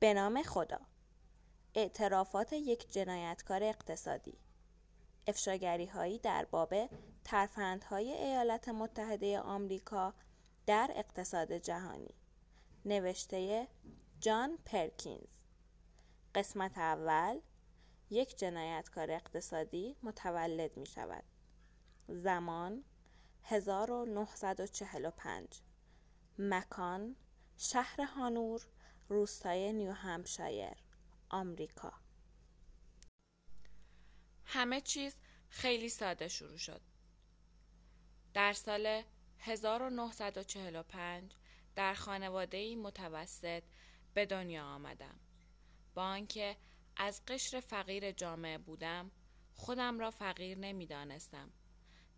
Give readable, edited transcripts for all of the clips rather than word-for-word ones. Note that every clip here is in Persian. به نام خدا، اعترافات یک جنایتکار اقتصادی، افشاگری‌هایی در باب ترفندهای ایالات متحده آمریکا در اقتصاد جهانی، نوشته جان پرکینز. قسمت اول، یک جنایتکار اقتصادی متولد می شود. زمان 1945، مکان شهر هانور، روستای نیو همشایر، آمریکا. همه چیز خیلی ساده شروع شد. در سال 1945 در خانواده‌ای متوسط به دنیا آمدم. با آنکه از قشر فقیر جامعه بودم، خودم را فقیر نمی دانستم.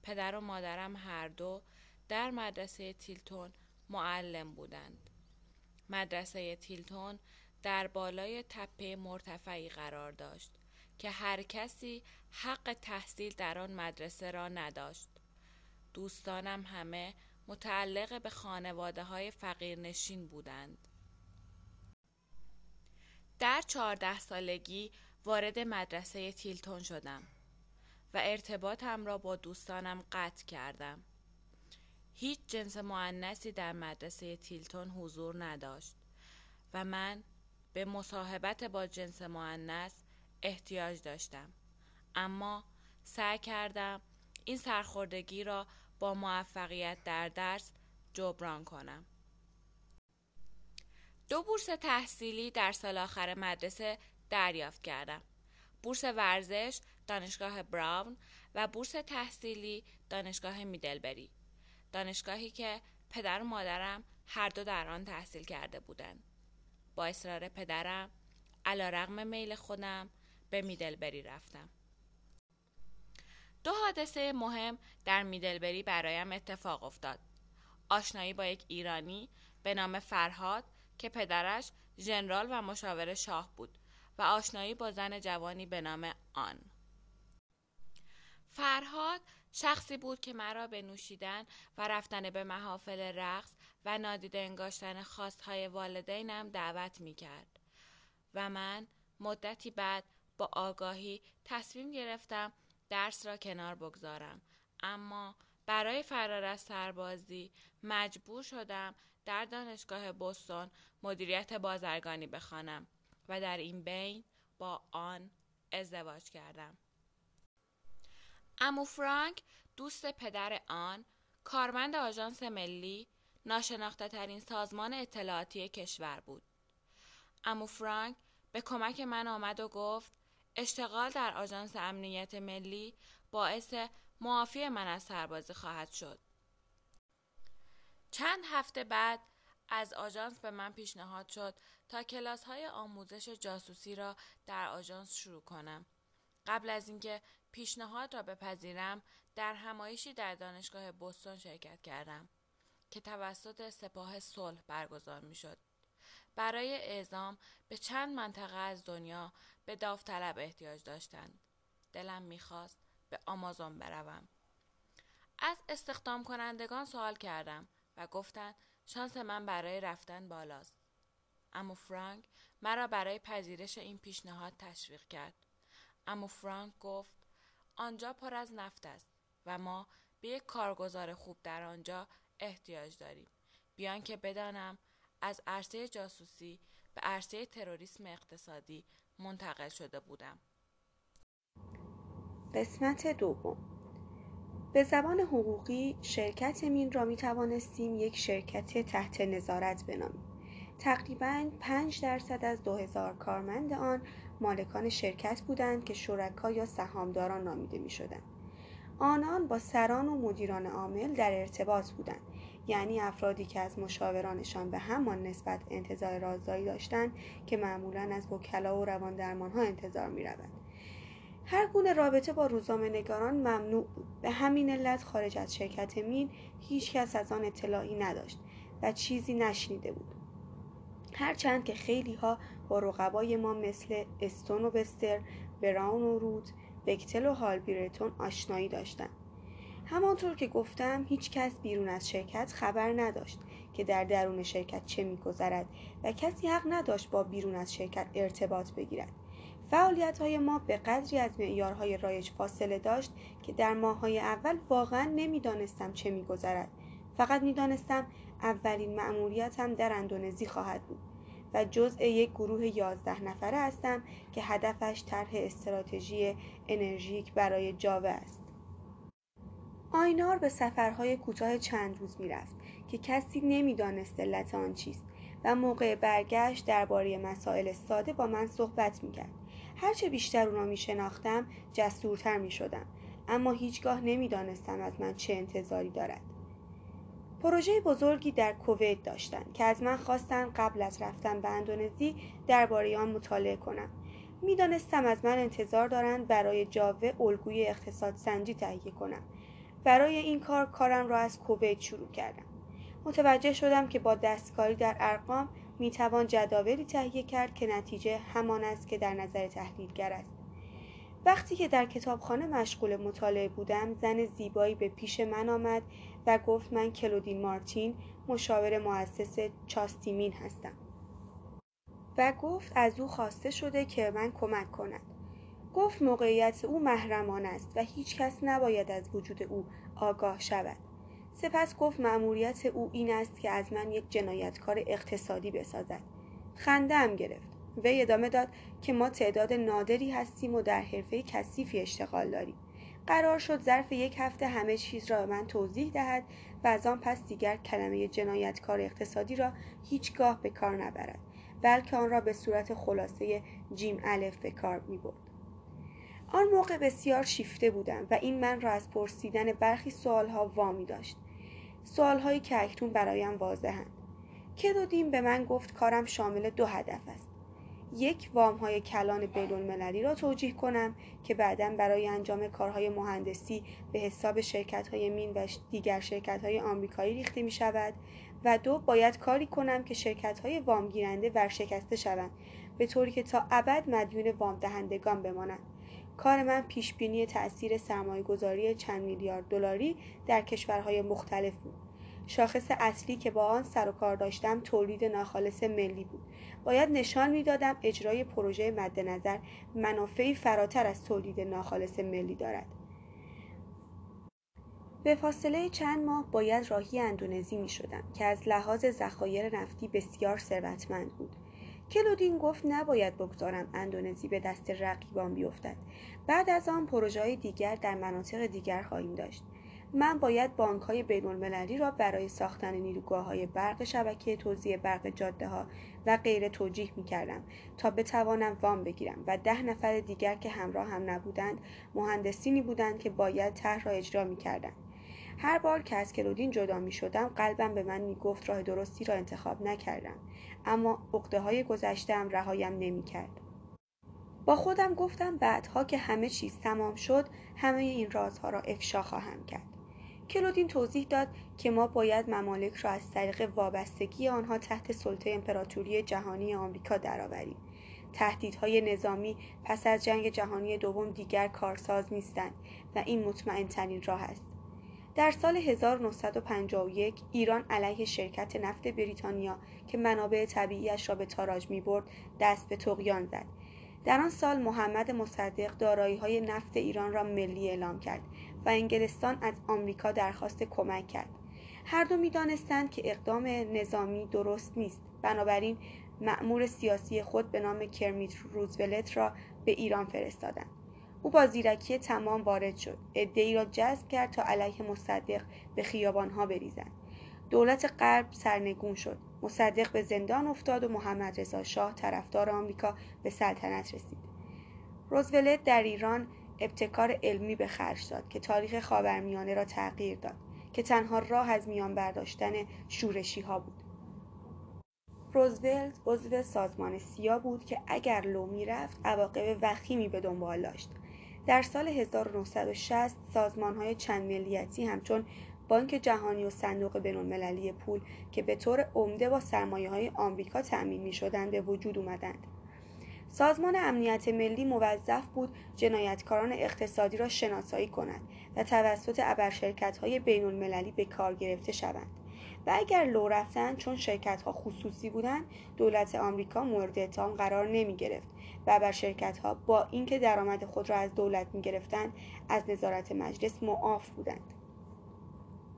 پدر و مادرم هر دو در مدرسه تیلتون معلم بودند. مدرسه تیلتون در بالای تپه مرتفعی قرار داشت که هر کسی حق تحصیل در آن مدرسه را نداشت. دوستانم همه متعلق به خانواده‌های فقیرنشین بودند. در 14 سالگی وارد مدرسه تیلتون شدم و ارتباطم را با دوستانم قطع کردم. هیچ جنس مؤنثی در مدرسه تیلتون حضور نداشت و من به مصاحبت با جنس مؤنث احتیاج داشتم، اما سعی کردم این سرخوردگی را با موفقیت در درس جبران کنم. 2 بورس تحصیلی در سال آخر مدرسه دریافت کردم. بورس ورزش دانشگاه براون و بورس تحصیلی دانشگاه میدلبری، دانشگاهی که پدر و مادرم هر دو در آن تحصیل کرده بودند. با اصرار پدرم علیرغم میل خودم به میدلبری رفتم. 2 حادثه مهم در میدلبری برایم اتفاق افتاد. آشنایی با یک ایرانی به نام فرهاد که پدرش ژنرال و مشاور شاه بود و آشنایی با زن جوانی به نام آن. فرهاد شخصی بود که مرا به نوشیدن و رفتن به محافل رقص و نادیده انگاشتن خواستهای والدینم دعوت می کرد و من مدتی بعد با آگاهی تصمیم گرفتم درس را کنار بگذارم، اما برای فرار از سربازی مجبور شدم در دانشگاه بوستون مدیریت بازرگانی بخوانم و در این بین با آن ازدواج کردم. عمو فرانک، دوست پدر آن، کارمند آژانس ملی، ناشناخته ترین سازمان اطلاعاتی کشور بود. عمو فرانک به کمک من آمد و گفت اشتغال در آژانس امنیت ملی باعث معافی من از سربازی خواهد شد. چند هفته بعد از آژانس به من پیشنهاد شد تا کلاس‌های آموزش جاسوسی را در آژانس شروع کنم. قبل از اینکه پیشنهاد را بپذیرم، در همایشی در دانشگاه بوستون شرکت کردم که توسط سپاه صلح برگزار می‌شد. برای اعزام به چند منطقه از دنیا به داوطلب احتیاج داشتند. دلم می‌خواست به آمازون بروم. از استخدام کنندگان سوال کردم و گفتند شانس من برای رفتن بالاست. عمو فرانک مرا برای پذیرش این پیشنهاد تشویق کرد. عمو فرانک گفت آنجا پر از نفت است و ما به یک کارگزار خوب در آنجا احتیاج داریم. بیان که بدانم از عرصه جاسوسی به عرصه تروریسم اقتصادی منتقل شده بودم. قسمت دوم. به زبان حقوقی شرکت مین را می توانستیم یک شرکت تحت نظارت بنامیم. تقریباً 5% از 2000 کارمند آن مالکان شرکت بودند که شرکا یا سهامداران نامیده می شدند. آنان با سران و مدیران عامل در ارتباط بودند، یعنی افرادی که از مشاورانشان به همان نسبت انتظار رازداری داشتند که معمولاً از وکلا و رواندرمان‌ها انتظار می‌روند. هر گونه رابطه با روزنامه‌نگاران ممنوع بود. به همین علت خارج از شرکت مین هیچ کس از آن اطلاعی نداشت و چیزی نشنیده بود. هرچند که خیلی ها با رقبای ما مثل استونوبستر، براون و رود، وکتل و هالپریتون آشنایی داشتند. همانطور که گفتم هیچ کس بیرون از شرکت خبر نداشت که در درون شرکت چه می‌گذرد و کسی حق نداشت با بیرون از شرکت ارتباط بگیرد. فعالیت‌های ما به قدری از معیارهای رایج فاصله داشت که در ماه‌های اول واقعاً نمی‌دانستم چه می‌گذرد. فقط می‌دانستم اولین مأموریتم در اندونزی خواهد بود و جزء یک گروه 11 نفره هستم که هدفش طرح استراتژی انرژیک برای جاوه است. آینار به سفرهای کوتاه چند روز می‌رفت که کسی نمی‌دانست علت آن چیست و موقع برگشت درباره مسائل ساده با من صحبت می‌کرد. هرچه بیشتر اونا می‌شناختم، جسورتر می‌شدم، اما هیچگاه نمی‌دانستم از من چه انتظاری دارد. پروژه بزرگی در کووید داشتند که از من خواستند قبل از رفتن به اندونزی درباره آن مطالعه کنم. می‌دانستم از من انتظار دارند برای جاوه الگوی اقتصاد سنجی تهیه کنم. برای این کار کارم را از کووید شروع کردم. متوجه شدم که با دستکاری در ارقام میتوان جداولی تهیه کرد که نتیجه همان است که در نظر تحلیلگر است. وقتی که در کتابخانه مشغول مطالعه بودم، زن زیبایی به پیش من آمد و گفت من کلودین مارتین، مشاور مؤسس چاستیمین هستم و گفت از او خواسته شده که من کمک کند. گفت موقعیت او محرمانه است و هیچ کس نباید از وجود او آگاه شود. سپس گفت مأموریت او این است که از من یک جنایتکار اقتصادی بسازد. خنده‌ام گرفت. وی ادامه داد که ما تعداد نادری هستیم و در حرفه کثیفی اشتغال داریم. قرار شد ظرف یک هفته همه چیز را به من توضیح دهد و از آن پس دیگر کلمه جنایتکار اقتصادی را هیچگاه به کار نبرد، بلکه آن را به صورت خلاصه جیم الف به کار می‌برد. آن موقع بسیار شیفته بودم و این من را از پرسیدن برخی سوال‌ها وامی داشت. سوال‌هایی که اکنون برایم واضح‌اند. کلودین به من گفت کارم شامل 2 هدف است. یک، وام‌های کلان بین‌المللی را توجیه کنم که بعداً برای انجام کارهای مهندسی به حساب شرکت‌های مین و دیگر شرکت‌های آمریکایی ریخته می‌شود. و 2، باید کاری کنم که شرکت‌های وامگیرنده ورشکسته شوند، به طوری که تا ابد مدیون وام دهندگان بمانند. کار من پیشبینی تأثیر سرمایه‌گذاری چند میلیارد دلاری در کشورهای مختلف بود. شاخص اصلی که با آن سر و کار داشتم تولید ناخالص ملی بود. باید نشان می‌دادم اجرای پروژه مد نظر منافعی فراتر از تولید ناخالص ملی دارد. به فاصله چند ماه باید راهی اندونزی می‌شدم که از لحاظ ذخایر نفتی بسیار ثروتمند بود. کلودین گفت نباید بگذارم اندونزی به دست رقیبان بیفتد. بعد از آن پروژه‌های دیگر در مناطق دیگر خواهیم داشت. من باید بانک‌های بین‌المللی را برای ساختن نیروگاه‌های برق، شبکه توزیع برق، جاده‌ها و غیره توجیه می‌کردم تا بتوانم وام بگیرم و 10 نفر دیگر که همراه هم نبودند، مهندسینی بودند که باید طرح را اجرا می‌کردند. هر بار که از کلودین جدا می شدم، قلبم به من می گفت راه درستی را انتخاب نکردم، اما عقده‌های گذشته‌ام رهایم نمی کرد. با خودم گفتم بعدها که همه چیز تمام شد، همه این رازها را افشا خواهم کرد. کلودین توضیح داد که ما باید ممالک را از طریق وابستگی آنها تحت سلطه امپراتوری جهانی آمریکا درآوریم. تهدیدهای نظامی پس از جنگ جهانی دوم دیگر کارساز نیستند و این مطمئن‌ترین راه است. در سال 1951 ایران علیه شرکت نفت بریتانیا که منابع طبیعیش را به تاراج می‌برد دست به طغیان زد. در آن سال محمد مصدق دارایی‌های نفت ایران را ملی اعلام کرد و انگلستان از آمریکا درخواست کمک کرد. هر دو می‌دانستند که اقدام نظامی درست نیست، بنابراین مأمور سیاسی خود به نام کرمیت روزولت را به ایران فرستادند. او با زیرکی تمام وارد شد، عده‌ای را جذب کرد تا علیه مصدق به خیابان‌ها بریزند. دولت غرب سرنگون شد، مصدق به زندان افتاد و محمد رضا شاه طرفدار آمریکا به سلطنت رسید. روزولت در ایران ابتکار علمی به خرج داد که تاریخ خاورمیانه را تغییر داد، که تنها راه از میان برداشتن شورشی‌ها بود. روزولت عضو سازمان سیا بود که اگر لو می‌رفت عواقب وخیمی به دنبال داشت. در سال 1960 سازمان‌های چند ملیتی همچون بانک جهانی و صندوق بین المللی پول که به طور عمده با سرمایه‌های آمریکا تأمین می‌شدند به وجود آمدند. سازمان امنیت ملی موظف بود جنایتکاران اقتصادی را شناسایی کند و توسط ابرشرکت‌های بین‌المللی به کار گرفته شوند. و اگر لو رفتن چون شرکت‌ها خصوصی بودند دولت آمریکا مورد اتهام قرار نمی‌گرفت و بر شرکت‌ها با اینکه درآمد خود را از دولت می‌گرفتند از نظارت مجلس معاف بودند.